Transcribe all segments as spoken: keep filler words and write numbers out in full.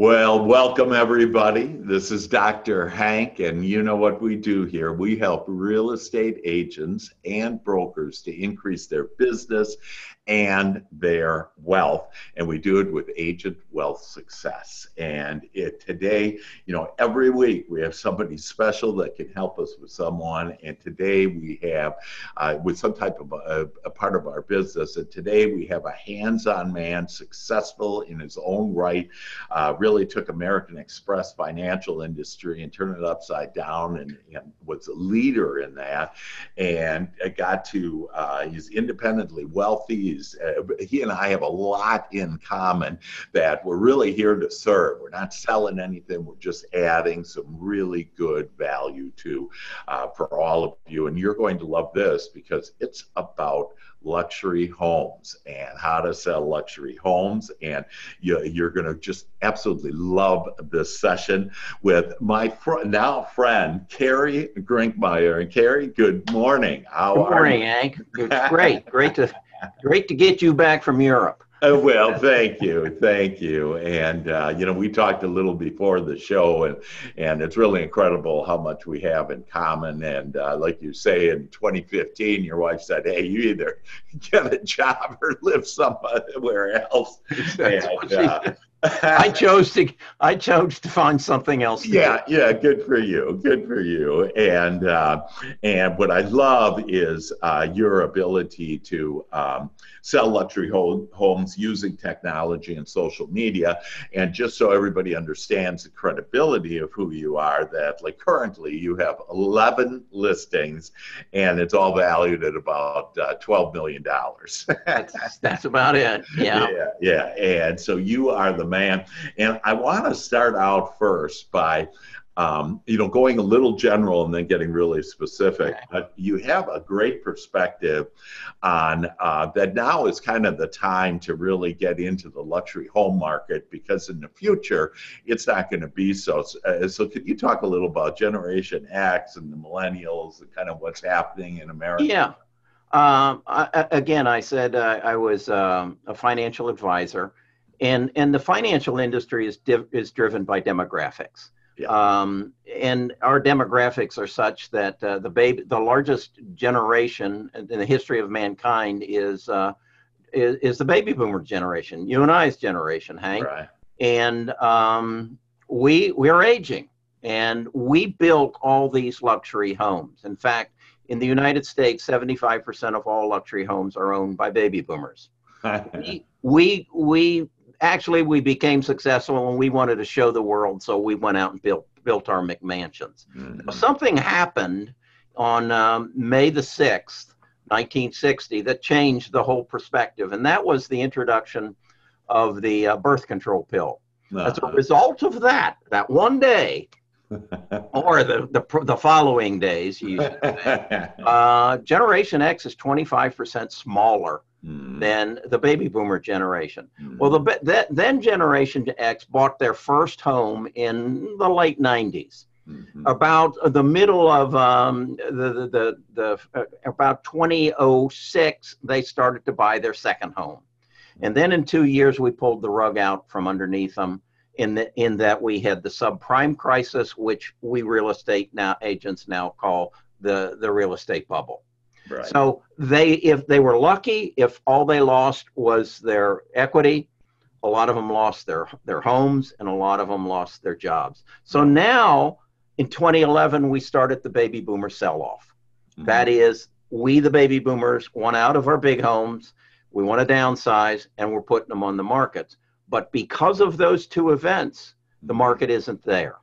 Well, welcome everybody. This is Doctor Hank, and you know what we do here. We help real estate agents and brokers to increase their business and their wealth, and we do it with Agent Wealth Success. And it today, you know, every week we have somebody special that can help us with someone, and today we have uh, with some type of a, a part of our business, and today we have a hands-on man, successful in his own right, uh, really took American Express financial industry and turned it upside down, and, and was a leader in that, and got to, uh, he's independently wealthy. Uh, he and I have a lot in common that we're really here to serve. We're not selling anything. We're just adding some really good value to uh, for all of you. And you're going to love this because it's about luxury homes and how to sell luxury homes. And you, you're going to just absolutely love this session with my fr now friend, Carrie Grinkmeyer. And Carrie, good morning. How good morning, are you? Hank. It's great. Great to... Great to get you back from Europe. Oh, well, thank you. Thank you. And, uh, you know, we talked a little before the show, and, and it's really incredible how much we have in common. And uh, like you say, in twenty fifteen, your wife said, hey, you either get a job or live somewhere else. That's and, what she uh, did. I chose to I chose to find something else to yeah do. Yeah, good for you, good for you. And uh, and what I love is uh, your ability to um, sell luxury ho homes using technology and social media. And just so everybody understands the credibility of who you are, that like currently you have eleven listings, and it's all valued at about uh, twelve million dollars. that's, that's about it. Yeah. Yeah, yeah. And so you are the man. And I want to start out first by, um, you know, going a little general and then getting really specific. Okay. But you have a great perspective on uh, that. Now is kind of the time to really get into the luxury home market, because in the future, it's not going to be so. Uh, so could you talk a little about Generation X and the millennials and kind of what's happening in America? Yeah. Um, I, again, I said uh, I was um, a financial advisor. And, and the financial industry is, div is driven by demographics. Yeah. Um, and our demographics are such that uh, the, baby, the largest generation in the history of mankind is, uh, is, is the baby boomer generation, you and I's generation, Hank. Right. And um, we, we are aging. And we built all these luxury homes. In fact, in the United States, seventy-five percent of all luxury homes are owned by baby boomers. we, we, we Actually, we became successful and we wanted to show the world, so we went out and built, built our McMansions. Mm-hmm. Something happened on um, May the sixth, nineteen sixty, that changed the whole perspective, and that was the introduction of the uh, birth control pill. Uh-huh. As a result of that, that one day, or the, the, the following days, you should say, uh, Generation X is twenty-five percent smaller Mm. than the baby boomer generation. Mm. Well, the that, then Generation X bought their first home in the late nineties. Mm-hmm. About the middle of um, the the, the, the uh, about twenty oh six, they started to buy their second home, and then in two years we pulled the rug out from underneath them. In the in that we had the subprime crisis, which we real estate now agents now call the the real estate bubble. Right. So they, if they were lucky, if all they lost was their equity, a lot of them lost their, their homes, and a lot of them lost their jobs. So now in twenty eleven, we started the baby boomer sell-off. Mm-hmm. That is, we, the baby boomers, want out of our big homes. We want to downsize, and we're putting them on the markets. But because of those two events, the market isn't there.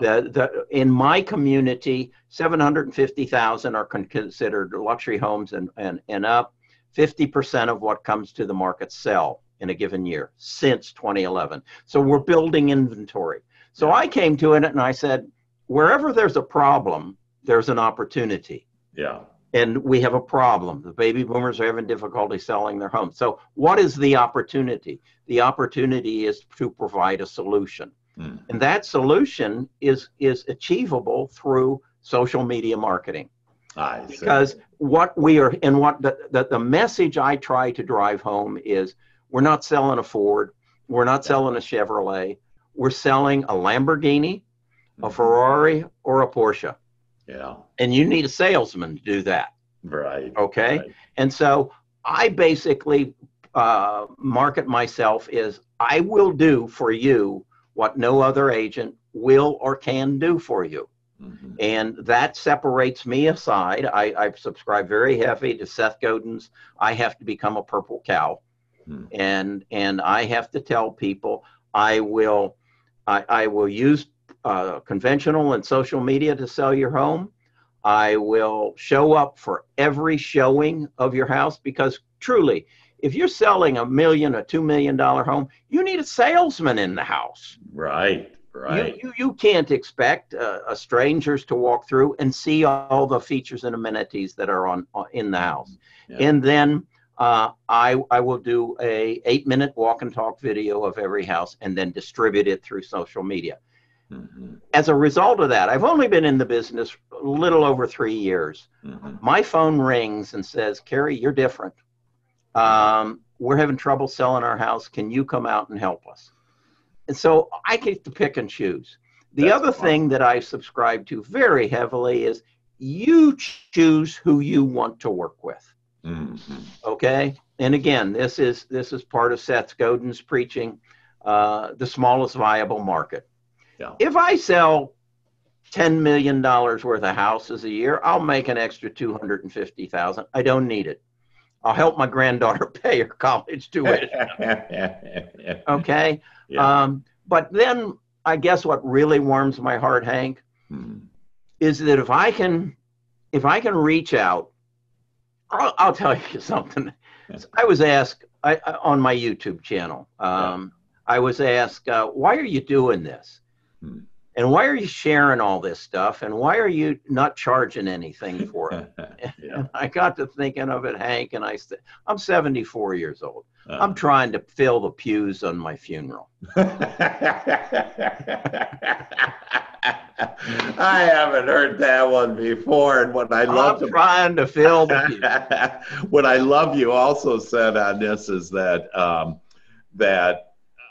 The, the, in my community, seven hundred fifty thousand are con considered luxury homes and, and, and up. fifty percent of what comes to the market sell in a given year since twenty eleven. So we're building inventory. So I came to it and I said, wherever there's a problem, there's an opportunity. Yeah. And we have a problem. The baby boomers are having difficulty selling their homes. So what is the opportunity? The opportunity is to provide a solution. Mm. And that solution is, is achievable through social media marketing. I see. Because what we are, and what the, the, the message I try to drive home is, we're not selling a Ford, we're not yeah. selling a Chevrolet, we're selling a Lamborghini, a Ferrari, or a Porsche. Yeah. And you need a salesman to do that. Right. Okay. Right. And so I basically uh, market myself as I will do for you what no other agent will or can do for you. Mm-hmm. And that separates me aside. I, I subscribe very heavy to Seth Godin's I Have to Become a Purple Cow. Mm-hmm. And and I have to tell people I will I, I will use uh, conventional and social media to sell your home. I will show up for every showing of your house, because truly, if you're selling a million or two million dollar home, you need a salesman in the house. Right. Right. You, you, you can't expect uh, a strangers to walk through and see all the features and amenities that are on, on in the house. Yeah. And then uh, I, I will do a eight minute walk and talk video of every house and then distribute it through social media. Mm-hmm. As a result of that, I've only been in the business a little over three years. Mm-hmm. My phone rings and says, Carrie, you're different. Um, we're having trouble selling our house. Can you come out and help us? And so I get to pick and choose. The That's other fun. thing that I subscribe to very heavily is you choose who you want to work with. Mm-hmm. Okay. And again, this is, this is part of Seth Godin's preaching, uh, the smallest viable market. Yeah. If I sell ten million dollars worth of houses a year, I'll make an extra two hundred fifty thousand dollars. I don't need it. I'll help my granddaughter pay her college tuition. Okay. Yeah. Um, but then I guess what really warms my heart, Hank, hmm. is that if I can, if I can reach out, I'll, I'll tell you something. So I was asked I, I, on my YouTube channel, um, yeah. I was asked, uh, why are you doing this? Hmm. And why are you sharing all this stuff? And why are you not charging anything for it? Yeah. And I got to thinking of it, Hank, and I said, I'm seventy-four years old. Uh, I'm trying to fill the pews on my funeral. I haven't heard that one before. And what I love I'm trying to fill the pews. What I love you also said on this is that um, that.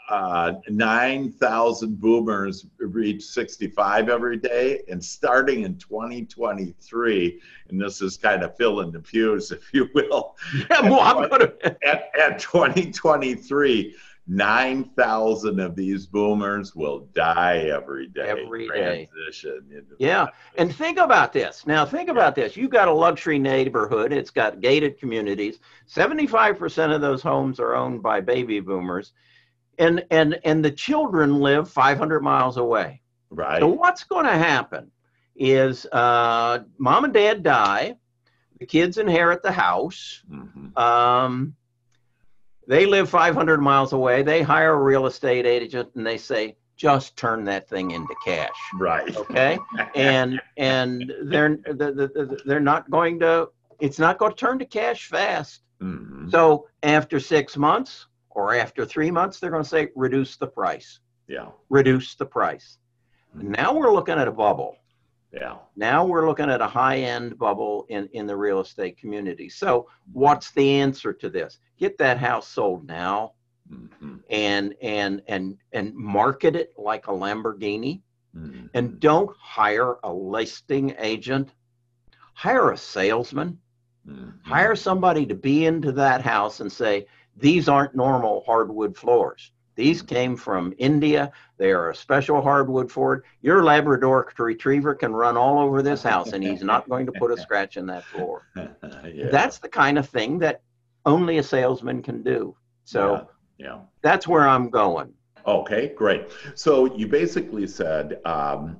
Uh, nine thousand boomers reach sixty-five every day, and starting in twenty twenty-three, and this is kind of filling the pews, if you will, yeah, well, at, I'm gonna... at, at twenty twenty-three, nine thousand of these boomers will die every day. Every day. Transition into yeah, that. And think about this. Now, think yeah. about this. You've got a luxury neighborhood. It's got gated communities. seventy-five percent of those homes are owned by baby boomers. And, and, and the children live five hundred miles away. Right. So what's going to happen is uh, mom and dad die. The kids inherit the house. Mm-hmm. um, they live five hundred miles away. They hire a real estate agent and they say, just turn that thing into cash. Right. Okay. and and they're, they're not going to, it's not going to turn to cash fast. Mm-hmm. So after six months, or after three months, they're going to say, reduce the price. Yeah. Reduce the price. Mm-hmm. Now we're looking at a bubble. Yeah. Now we're looking at a high-end bubble in, in the real estate community. So what's the answer to this? Get that house sold now, mm-hmm. and, and, and, and market it like a Lamborghini. Mm-hmm. And don't hire a listing agent. Hire a salesman. Mm-hmm. Hire somebody to be into that house and say, these aren't normal hardwood floors. These came from India. They are a special hardwood floor. Your Labrador retriever can run all over this house, and he's not going to put a scratch in that floor. Yeah. That's the kind of thing that only a salesman can do. So yeah. Yeah. That's where I'm going. Okay, great. So you basically said um,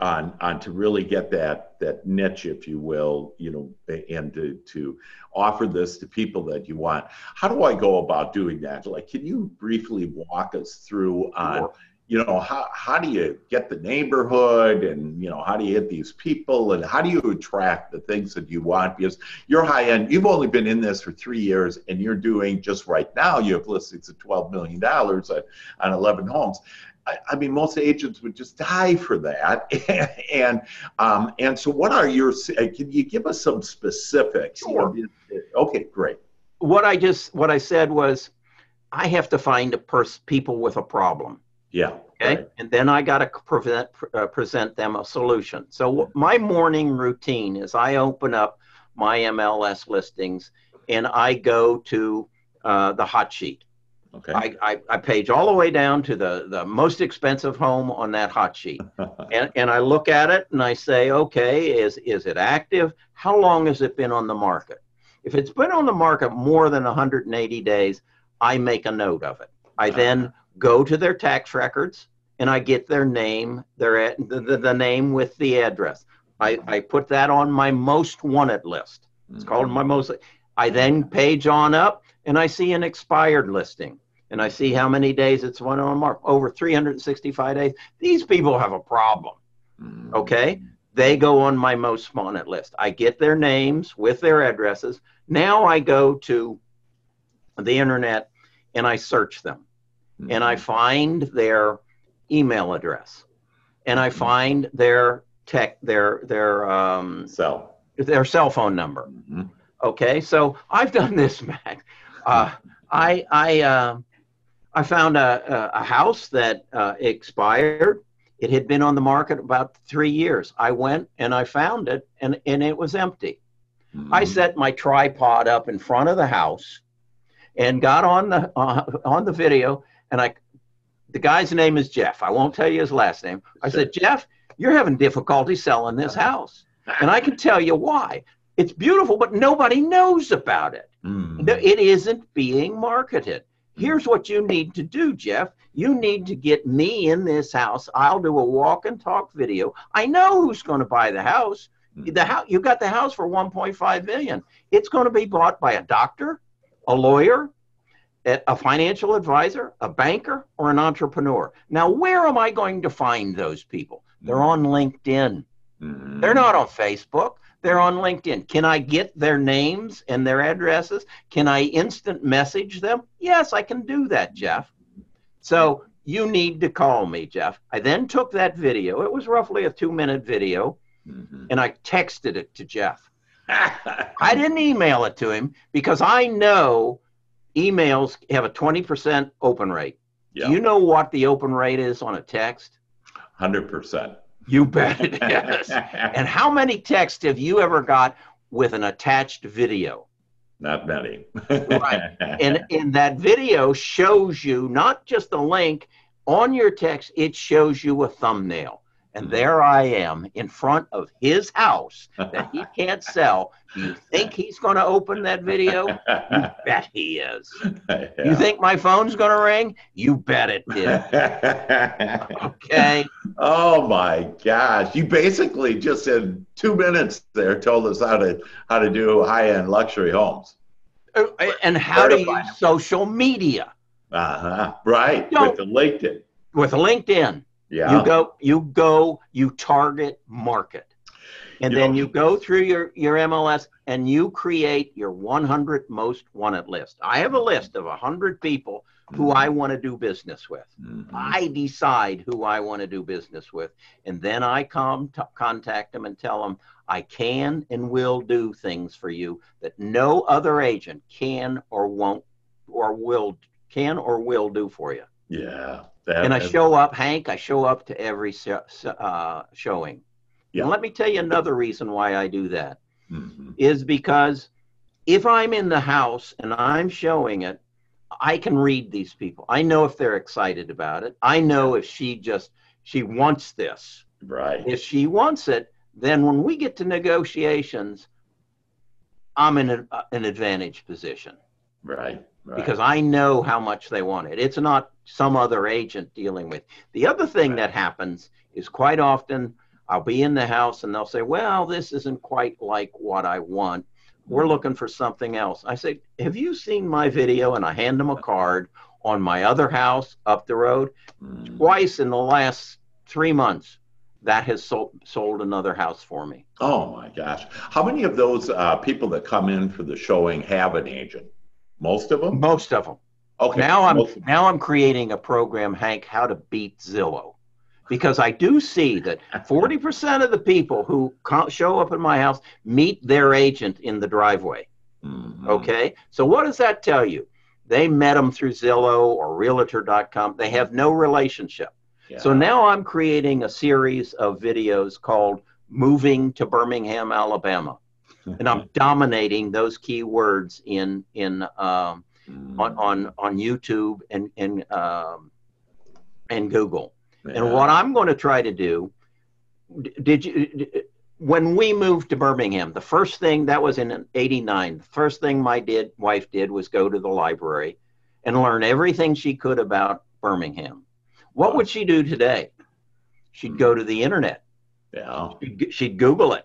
on on to really get that that niche, if you will, you know, and to, to offer this to people that you want. How do I go about doing that? Like, can you briefly walk us through on, sure. you know, how how do you get the neighborhood, and you know, how do you hit these people, and how do you attract the things that you want? Because you're high end. You've only been in this for three years, and you're doing just right now. You have listings of twelve million dollars on, on eleven homes. I mean, most agents would just die for that. and um, and so what are your, can you give us some specifics? Sure. Okay, great. What I just, what I said was, I have to find a pers- people with a problem. Yeah. Okay. Right. And then I got to present, uh, present them a solution. So my morning routine is I open up my M L S listings and I go to uh, the hot sheet. Okay. I, I, I page all the way down to the, the most expensive home on that hot sheet. and, and I look at it and I say, okay, is, is it active? How long has it been on the market? If it's been on the market more than one hundred eighty days, I make a note of it. I then go to their tax records and I get their name, their ad, the, the, the name with the address. I, I put that on my most wanted list. It's called my most. I then page on up and I see an expired listing and I see how many days it's been on market, over three hundred sixty-five days. These people have a problem. Okay. They go on my most wanted list. I get their names with their addresses. Now I go to the internet and I search them. Mm-hmm. And I find their email address, and I find their tech, their their um, cell, their cell phone number. Mm-hmm. Okay, so I've done this, Max. Uh, I I uh, I found a a house that uh, expired. It had been on the market about three years. I went and I found it, and and it was empty. Mm-hmm. I set my tripod up in front of the house, and got on the uh, on the video. And I, the guy's name is Jeff. I won't tell you his last name. I said, Jeff, you're having difficulty selling this house. And I can tell you why. It's beautiful, but nobody knows about it. Mm. It isn't being marketed. Here's what you need to do, Jeff. You need to get me in this house. I'll do a walk and talk video. I know who's going to buy the house. The house, you got the house for one point five million dollars. It's going to be bought by a doctor, a lawyer, a financial advisor, a banker, or an entrepreneur. Now, where am I going to find those people? They're on LinkedIn. Mm-hmm. They're not on Facebook. They're on LinkedIn. Can I get their names and their addresses? Can I instant message them? Yes, I can do that, Jeff. So you need to call me, Jeff. I then took that video. It was roughly a two-minute video, mm-hmm. and I texted it to Jeff. I didn't email it to him because I know emails have a twenty percent open rate. Yep. Do you know what the open rate is on a text? one hundred percent. You bet it is. And how many texts have you ever got with an attached video? Not many. Right. And, and that video shows you not just a link on your text, it shows you a thumbnail. And there I am in front of his house that he can't sell. You think he's going to open that video? You bet he is. Yeah. You think my phone's going to ring? You bet it did. Okay. Oh my gosh. You basically just in two minutes there told us how to, how to do high-end luxury homes. And how to use social media. Uh-huh. Right. With the LinkedIn. With LinkedIn. Yeah. You go, you go, you target market, and you then know, you go through your, your M L S and you create your one hundred most wanted list. I have a list of one hundred people who I want to do business with. Mm-hmm. I decide who I want to do business with, and then I come to contact them and tell them I can and will do things for you that no other agent can or won't or will can or will do for you. Yeah. That, and I show up, Hank, I show up to every uh, showing. Yeah. And let me tell you another reason why I do that, mm-hmm. is because if I'm in the house and I'm showing it, I can read these people. I know if they're excited about it. I know if she just, she wants this. Right. If she wants it, then when we get to negotiations, I'm in a, an advantage position. Right. Right. Because I know how much they want it. It's not some other agent dealing with. The other thing right. that happens is quite often I'll be in the house and they'll say, well, this isn't quite like what I want. We're looking for something else. I say, have you seen my video? And I hand them a card on my other house up the road. Mm. Twice in the last three months, that has sold, sold another house for me. Oh, my gosh. How many of those uh, people that come in for the showing have an agent? Most of them? Most of them. Okay. Now I'm now I'm creating a program, Hank, how to beat Zillow. Because I do see that forty percent of the people who show up at my house meet their agent in the driveway. Mm-hmm. Okay? So what does that tell you? They met them through Zillow or Realtor dot com. They have no relationship. Yeah. So now I'm creating a series of videos called Moving to Birmingham, Alabama. And I'm dominating those keywords in in um, mm. on, on on YouTube and and um, and Google. Yeah. And what I'm going to try to do, did you did, when we moved to Birmingham, the first thing that was in eighty-nine. The first thing my did wife did was go to the library and learn everything she could about Birmingham. What wow. would she do today? She'd go to the internet. Yeah. She'd, she'd Google it.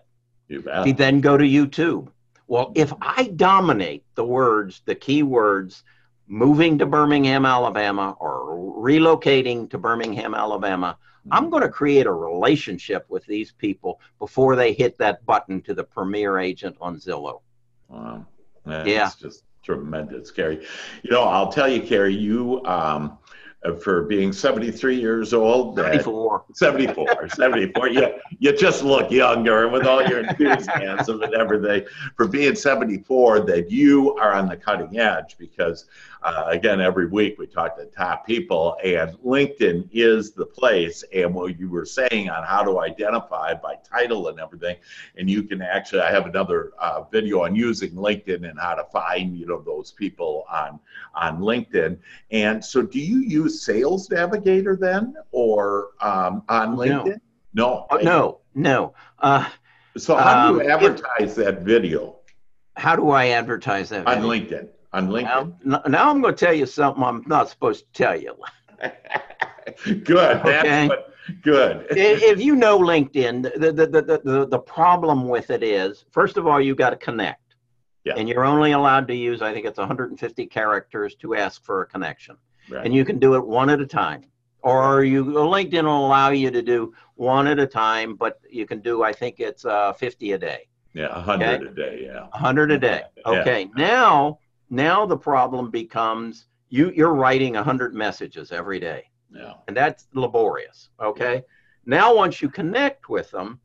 She'd then go to YouTube. Well, if I dominate the words, the key words, moving to Birmingham, Alabama, or relocating to Birmingham, Alabama, I'm going to create a relationship with these people before they hit that button to the premier agent on Zillow. Wow. That's yeah. just tremendous, Carrie. You know, I'll tell you, Carrie, you, um, for being seventy-three years old. seventy-four. seventy-four, seventy-four. You, you just look younger with all your enthusiasm and everything. For being seventy-four, that you are on the cutting edge because, uh, again, every week we talk to top people, and LinkedIn is the place. And what you were saying on how to identify by title and everything, and you can actually, I have another uh, video on using LinkedIn and how to find, you know, those people on, on LinkedIn. And so do you use Sales Navigator then, or um, on LinkedIn? No, no, no. no. Uh, so how um, do you advertise if, that video? How do I advertise that on video? LinkedIn? On LinkedIn. Now, now I'm going to tell you something I'm not supposed to tell you. Good. Okay. That's what, good. If you know LinkedIn, the the, the the the problem with it is, first of all, you got to connect. Yeah. And you're only allowed to use, I think it's one hundred fifty characters to ask for a connection. Right. And you can do it one at a time, or you LinkedIn will allow you to do one at a time, but you can do, I think it's uh, fifty a day. Yeah, one hundred okay? a day. Yeah, one hundred a day. Okay. Yeah. Now, now the problem becomes you you're writing one hundred messages every day. Yeah. And that's laborious. Okay. Yeah. Now, once you connect with them,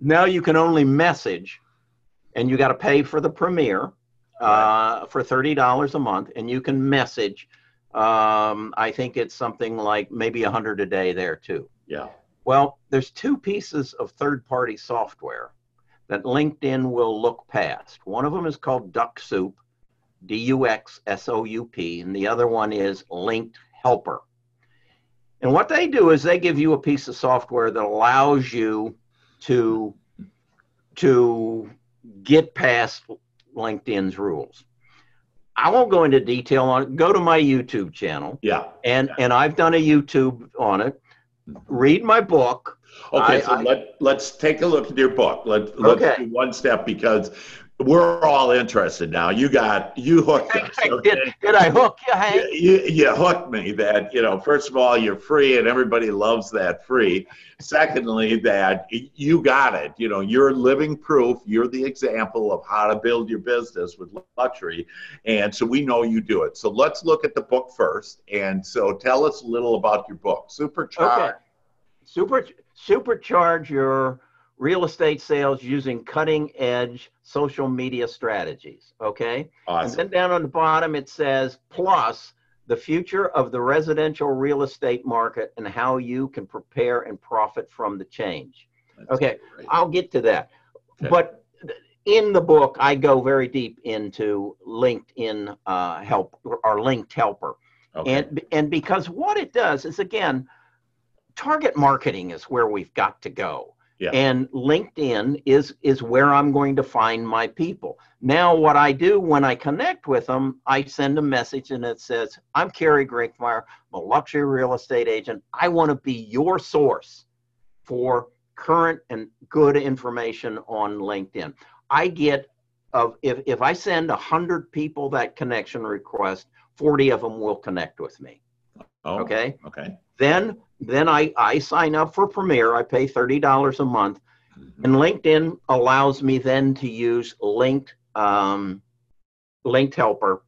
now you can only message, and you got to pay for the premiere uh, right. for thirty dollars a month, and you can message. Um, I think it's something like maybe a hundred a day there too. Yeah. Well, there's two pieces of third-party software that LinkedIn will look past. One of them is called Dux-Soup, D U X S O U P, and the other one is Linked Helper. And what they do is they give you a piece of software that allows you to, to get past LinkedIn's rules. I won't go into detail on it. Go to my YouTube channel. Yeah. And yeah. and I've done a YouTube on it. Read my book. Okay, I, so I, let, let's take a look at your book. Let, let's okay. do one step, because we're all interested now. You got, you hooked us. Okay? Did, did I hook you, Hank? You, you, you hooked me that, you know, first of all, you're free and everybody loves that free. Secondly, that you got it. You know, you're living proof. You're the example of how to build your business with luxury. And so we know you do it. So let's look at the book first. And so tell us a little about your book, Supercharge. Okay. Super, supercharge your real estate sales using cutting edge social media strategies. Okay. Awesome. And then down on the bottom, it says, plus the future of the residential real estate market and how you can prepare and profit from the change. That's okay. Great. I'll get to that. Okay. But in the book, I go very deep into LinkedIn uh, help or Linked Helper. Okay. And, and because what it does is, again, target marketing is where we've got to go. Yeah. And LinkedIn is, is where I'm going to find my people. Now, what I do when I connect with them, I send a message and it says, I'm Carrie Grinkmeyer, I'm a luxury real estate agent. I want to be your source for current and good information on LinkedIn. I get, of if, if I send one hundred people that connection request, forty of them will connect with me. Oh, okay. Okay. Then then I, I sign up for Premier. I pay thirty dollars a month. Mm-hmm. And LinkedIn allows me then to use Linked, um, Linked Helper.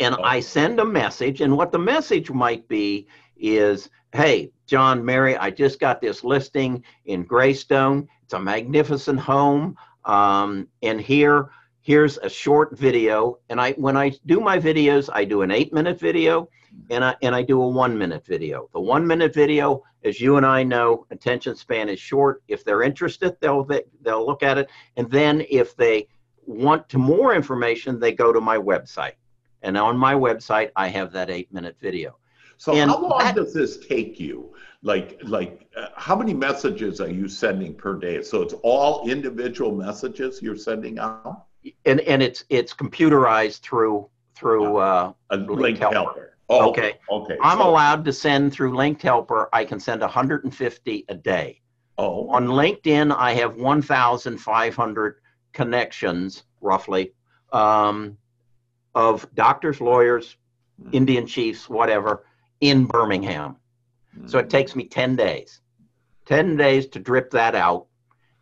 And oh. I send a message. And what the message might be is, hey, John, Mary, I just got this listing in Greystone. It's a magnificent home. Um, and here, here's a short video. And I, when I do my videos, I do an eight minute video and I, and I do a one minute video. The one minute video, as you and I know, attention span is short. If they're interested, they'll, they'll look at it. And then if they want to more information, they go to my website. And on my website, I have that eight minute video. So and how long that, does this take you? Like, like uh, how many messages are you sending per day? So it's all individual messages you're sending out? And, and it's, it's computerized through, through uh, a Linked Helper. Helper. Oh, okay. Okay. I'm so. allowed to send through Linked Helper. I can send one hundred fifty a day. Oh. On LinkedIn, I have one thousand five hundred connections, roughly, um, of doctors, lawyers, mm. Indian chiefs, whatever, in Birmingham. Mm. So it takes me ten days, ten days to drip that out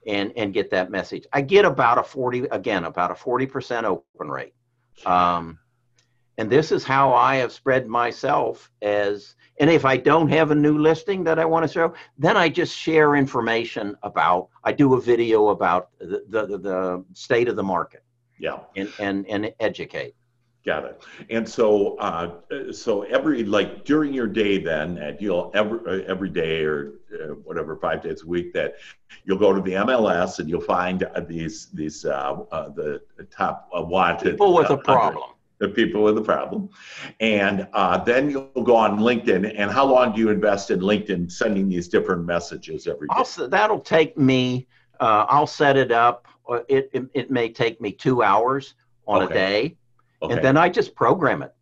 and, and get that message. I get about a forty, again, about a forty percent open rate. Um, and this is how I have spread myself as, and if I don't have a new listing that I want to show, then I just share information about, I do a video about the, the, the state of the market. Yeah. And, and, and educate. Got it. And so, uh, so every, like during your day then, that you'll every, every day or uh, whatever, five days a week, that you'll go to the M L S and you'll find uh, these, these, uh, uh, the top uh, wanted people with uh, a problem, the people with a problem. And uh, then you'll go on LinkedIn. And how long do you invest in LinkedIn sending these different messages every day? Also, that'll take me, uh, I'll set it up. It, it, it may take me two hours on okay. a day. Okay. And then I just program it.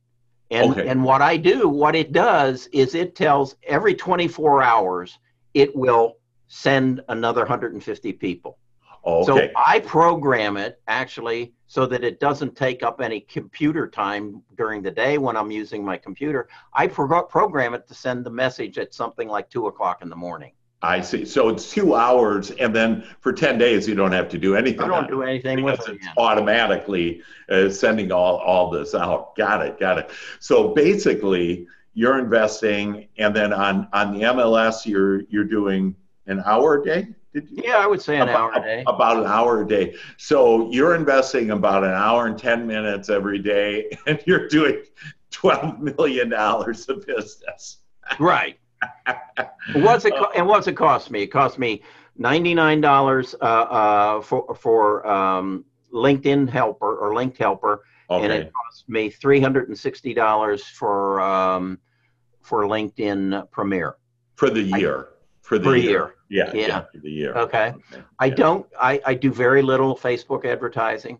And, okay. and what I do, what it does is it tells every twenty-four hours, it will send another one hundred fifty people. Okay. So I program it actually so that it doesn't take up any computer time during the day when I'm using my computer. I pro program it to send the message at something like two o'clock in the morning. I see. So it's two hours, and then for ten days you don't have to do anything. I don't do anything with it. It's automatically uh, sending all all this out. Got it. Got it. So basically, you're investing, and then on on the M L S, you're you're doing an hour a day. Did you? Yeah, I would say an hour a day. About an hour a day. So you're investing about an hour and ten minutes every day, and you're doing twelve million dollars of business. Right. what's it and what's it cost me? It cost me ninety-nine dollars uh, uh, for for um, LinkedIn Helper or Linked Helper, okay. and it cost me three hundred sixty dollars for um, for LinkedIn Premier for the year. I, for the per year. year, yeah, yeah, yeah for the year. Okay, okay. I yeah. don't. I, I do very little Facebook advertising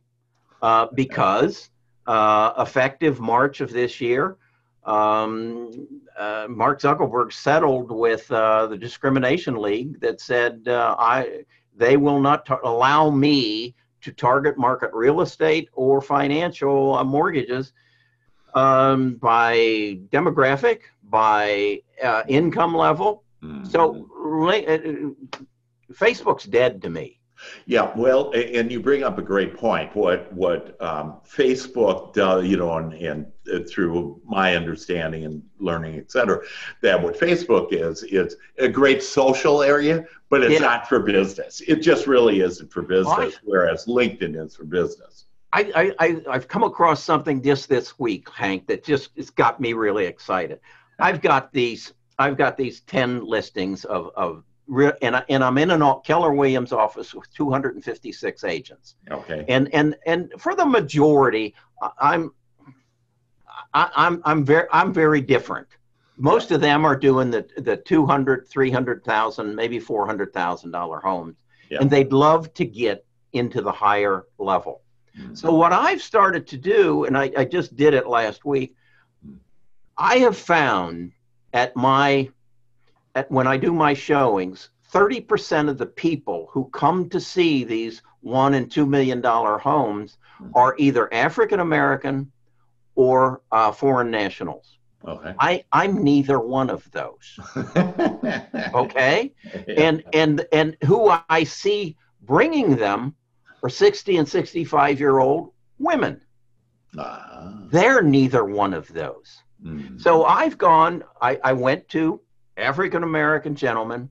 uh, because uh, effective March of this year. Um, uh, Mark Zuckerberg settled with uh, the Discrimination League that said uh, I they will not allow me to target market real estate or financial uh, mortgages um, by demographic, by uh, income level. Mm-hmm. So uh, Facebook's dead to me. Yeah, well, and you bring up a great point. What what um, Facebook does, you know, and, and through my understanding and learning, et cetera, that what Facebook is, it's a great social area, but it's yeah. not for business. It just really isn't for business, I, whereas LinkedIn is for business. I, I, I've come across something just this week, Hank, that just it's got me really excited. I've got these, I've got these ten listings of, of And, I, and I'm in an Keller Williams office with two hundred fifty-six agents. Okay. And and and for the majority, I'm I, I'm I'm very I'm very different. Most of them are doing the the two hundred, three hundred thousand, maybe four hundred thousand dollar homes, yeah. and they'd love to get into the higher level. Mm-hmm. So what I've started to do, and I, I just did it last week, I have found at my when I do my showings, thirty percent of the people who come to see these one and two million dollar homes are either African American or uh, foreign nationals. Okay. I, I'm neither one of those. okay. And, and, and who I see bringing them are sixty and sixty-five year old women. Ah. They're neither one of those. Mm. So I've gone, I, I went to African-American gentleman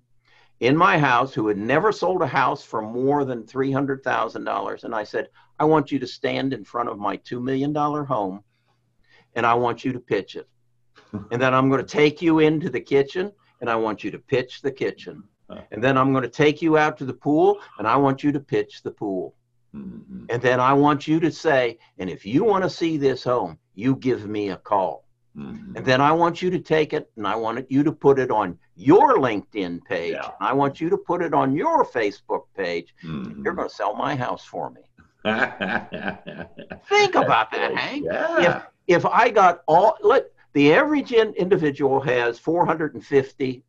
in my house who had never sold a house for more than three hundred thousand dollars. And I said, I want you to stand in front of my two million dollar home and I want you to pitch it. And then I'm going to take you into the kitchen and I want you to pitch the kitchen. And then I'm going to take you out to the pool and I want you to pitch the pool. Mm-hmm. And then I want you to say, and if you want to see this home, you give me a call. Mm-hmm. And then I want you to take it and I want you to put it on your LinkedIn page. Yeah. And I want you to put it on your Facebook page. Mm-hmm. You're going to sell my house for me. Think about that, Hank. Yeah. If, if I got all, let, the average individual has four hundred fifty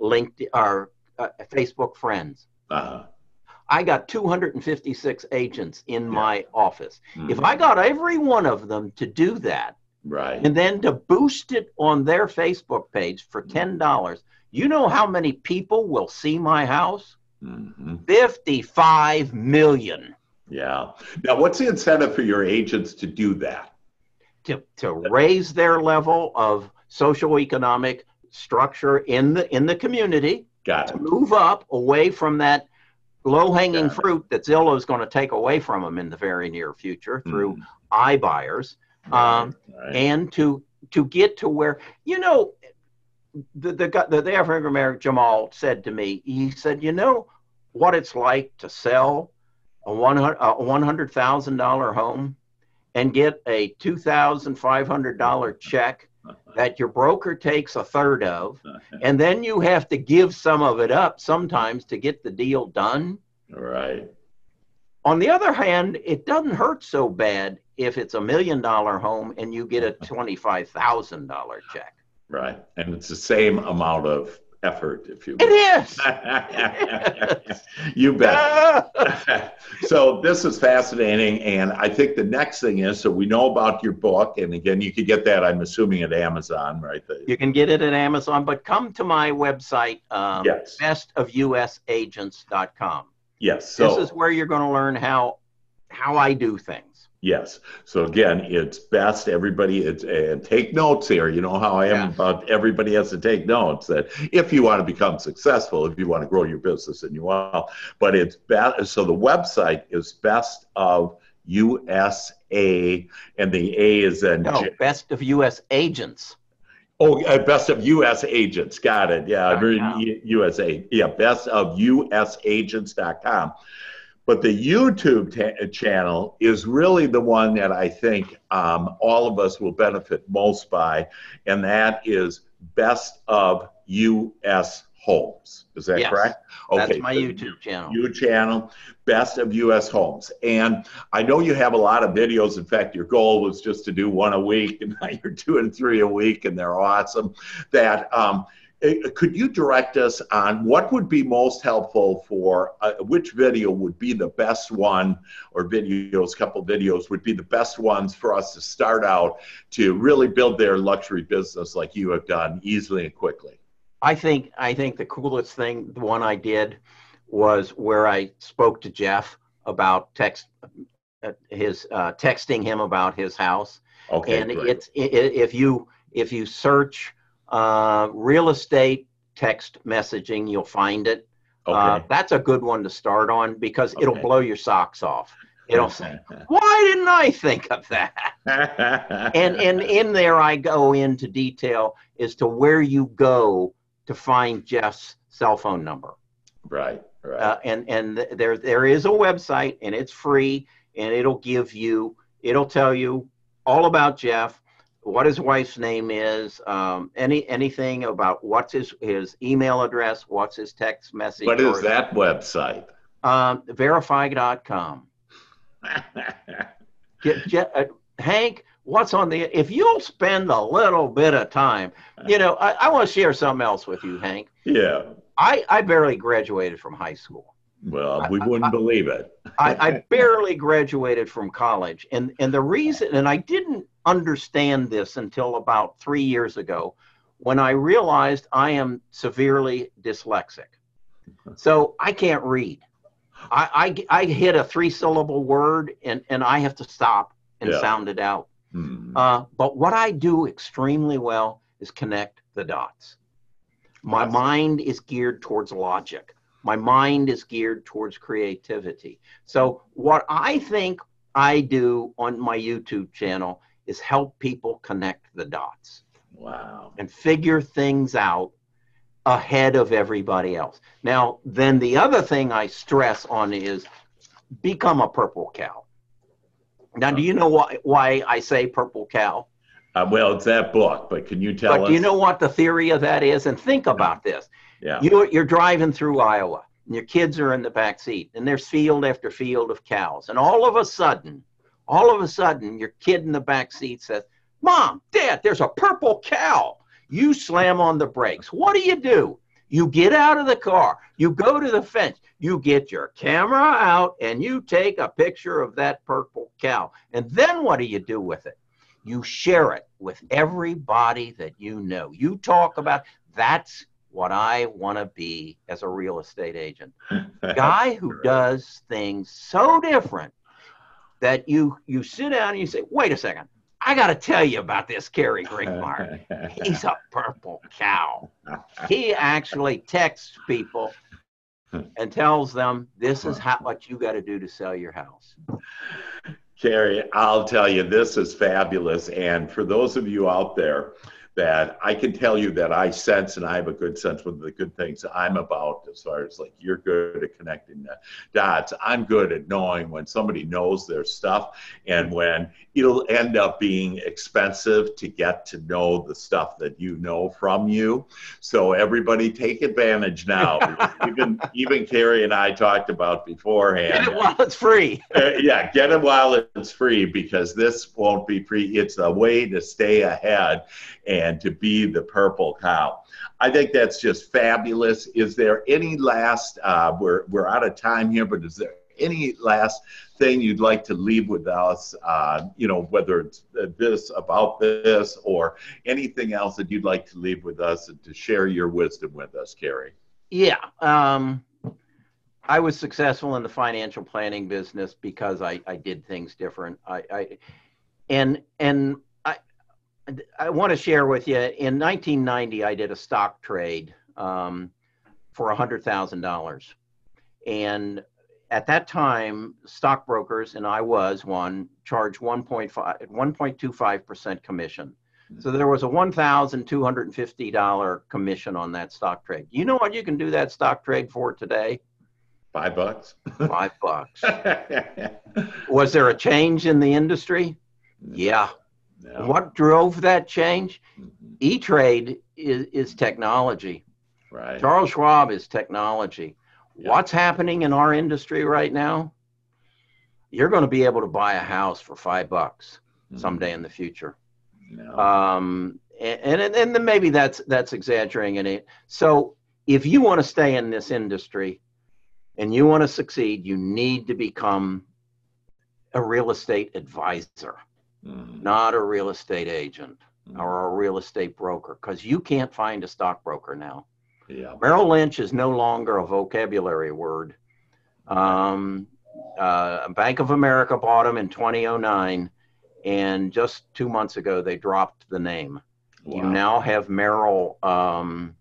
LinkedIn or uh, Facebook friends. Uh-huh. I got two hundred fifty-six agents in yeah. my office. Mm-hmm. If I got every one of them to do that, right, and then to boost it on their Facebook page for ten dollars, you know how many people will see my house? Mm-hmm. fifty-five million. Yeah. Now, what's the incentive for your agents to do that? To, to raise their level of socioeconomic structure in the, in the community. Got it. To move up away from that low-hanging fruit that Zillow is going to take away from them in the very near future through mm. iBuyers, um, right. and to to get to where, you know, the the, the, the African American Jamal said to me, he said, you know what it's like to sell a one hundred thousand dollar home and get a two thousand five hundred dollar check that your broker takes a third of, and then you have to give some of it up sometimes to get the deal done. Right. On the other hand, it doesn't hurt so bad if it's a million dollar home and you get a twenty-five thousand dollar check. Right. And it's the same amount of effort, if you will. It is. It is. You bet. So this is fascinating, and I think the next thing is, so we know about your book, and again, you could get that, I'm assuming, at Amazon, right? The, you can get it at Amazon, but come to my website, um, yes. best of U S agents dot com. Yes. So, this is where you're going to learn how how I do things. Yes. So again, it's best everybody, it's, and take notes here. You know how I am yeah. about everybody has to take notes, that if you want to become successful, if you want to grow your business, and you will. But it's best. So the website is best of U S A, and the A is in no, J best of U S agents. Oh, best of U S agents. Got it. Yeah. U S A. Yeah. Best of U S agents dot com. But the YouTube ta channel is really the one that I think um, all of us will benefit most by, and that is Best of U S Homes. Is that yes, correct? Okay, that's my YouTube channel. YouTube channel, Best of U S Homes. And I know you have a lot of videos. In fact, your goal was just to do one a week, and now you're doing three a week, and they're awesome. That um, could you direct us on what would be most helpful for uh, which video would be the best one, or videos, couple videos would be the best ones for us to start out to really build their luxury business like you have done easily and quickly? I think, I think the coolest thing, the one I did was where I spoke to Jeff about text, uh, his uh, texting him about his house. Okay, and great. It's, it, if you, if you search Uh, real estate text messaging, you'll find it. Okay. Uh, that's a good one to start on because okay. it'll blow your socks off. It'll say, why didn't I think of that? and, and in there, I go into detail as to where you go to find Jeff's cell phone number. Right, right. Uh, and and there, there is a website, and it's free, and it'll give you, it'll tell you all about Jeff, what his wife's name is, um, any anything about what's his, his email address, what's his text message. What is that website? Um, verify dot com. uh, Hank, what's on the, if you'll spend a little bit of time, you know, I, I want to share something else with you, Hank. Yeah. I, I barely graduated from high school. Well, we wouldn't I, believe it. I, I barely graduated from college. And, and the reason, and I didn't understand this until about three years ago when I realized I am severely dyslexic. So I can't read. I, I, I hit a three syllable word and, and I have to stop and yeah. sound it out. Hmm. Uh, but what I do extremely well is connect the dots. My mind is geared towards logic. My mind is geared towards creativity. So what I think I do on my YouTube channel is help people connect the dots. Wow. And figure things out ahead of everybody else. Now, then the other thing I stress on is become a purple cow. Now, do you know why, why I say purple cow? Uh, well, it's that book, but can you tell but us? But do you know what the theory of that is? And think about this. Yeah. You're, you're driving through Iowa, and your kids are in the back seat, and there's field after field of cows. And all of a sudden, all of a sudden, your kid in the back seat says, "Mom, Dad, there's a purple cow." You slam on the brakes. What do you do? You get out of the car. You go to the fence. You get your camera out, and you take a picture of that purple cow. And then what do you do with it? You share it with everybody that you know. You talk about, that's what I want to be as a real estate agent. A guy who does things so different that you, you sit down and you say, wait a second, I got to tell you about this Carrie Grinkmeyer. He's a purple cow. He actually texts people and tells them, this is how, what you got to do to sell your house. Carrie, I'll tell you, this is fabulous. And for those of you out there that I can tell you that I sense, and I have a good sense, one of the good things I'm about as far as like you're good at connecting the dots. I'm good at knowing when somebody knows their stuff and when it'll end up being expensive to get to know the stuff that you know from you. So everybody take advantage now. even even Carrie and I talked about beforehand. Get it while it's free. uh, yeah, get it while it's free, because this won't be free. It's a way to stay ahead and and to be the purple cow. I think that's just fabulous. Is there any last, uh, we're, we're out of time here, but is there any last thing you'd like to leave with us, uh, you know, whether it's this, about this, or anything else that you'd like to leave with us and to share your wisdom with us, Carrie? Yeah. Um, I was successful in the financial planning business because I, I did things different. I, I and and I want to share with you, in nineteen ninety, I did a stock trade um, for one hundred thousand dollars. And at that time, stockbrokers, and I was one, charged one point two five percent commission. So there was a one thousand two hundred fifty dollars commission on that stock trade. You know what you can do that stock trade for today? Five bucks. Five bucks. Was there a change in the industry? Yeah. No. What drove that change? Mm-hmm. E-Trade is, is technology. Right. Charles Schwab is technology. Yep. What's happening in our industry right now? You're going to be able to buy a house for five bucks mm-hmm. someday in the future. No. Um, and, and, and then maybe that's, that's exaggerating it. So if you want to stay in this industry and you want to succeed, you need to become a real estate advisor. Mm-hmm. Not a real estate agent mm-hmm. or a real estate broker, because you can't find a stockbroker now. Yeah. Merrill Lynch is no longer a vocabulary word. Um, uh, Bank of America bought them in two thousand nine, and just two months ago, they dropped the name. Wow. You now have Merrill um,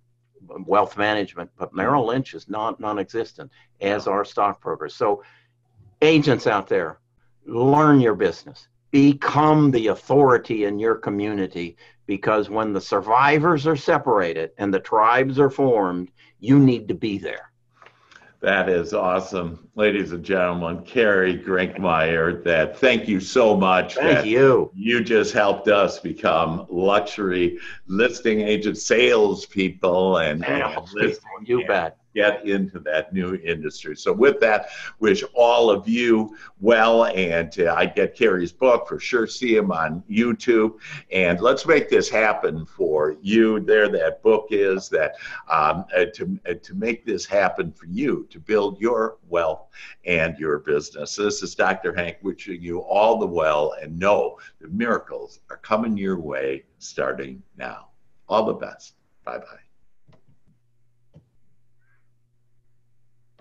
Wealth Management, but Merrill Lynch is not non-existent, as wow. are stockbrokers. So agents out there, learn your business. Become the authority in your community, because when the survivors are separated and the tribes are formed, you need to be there. That is awesome. Ladies and gentlemen, Carrie Grinkmeyer, that thank you so much. Thank you. You just helped us become luxury listing agent salespeople and, and listing. You and bet. Get into that new industry. So with that, wish all of you well, and uh, I get Carrie's book for sure. See him on YouTube, and let's make this happen for you. There, that book is that um, uh, to uh, to make this happen for you to build your wealth and your business. So this is Doctor Hank wishing you all the well, and know the miracles are coming your way starting now. All the best. Bye bye.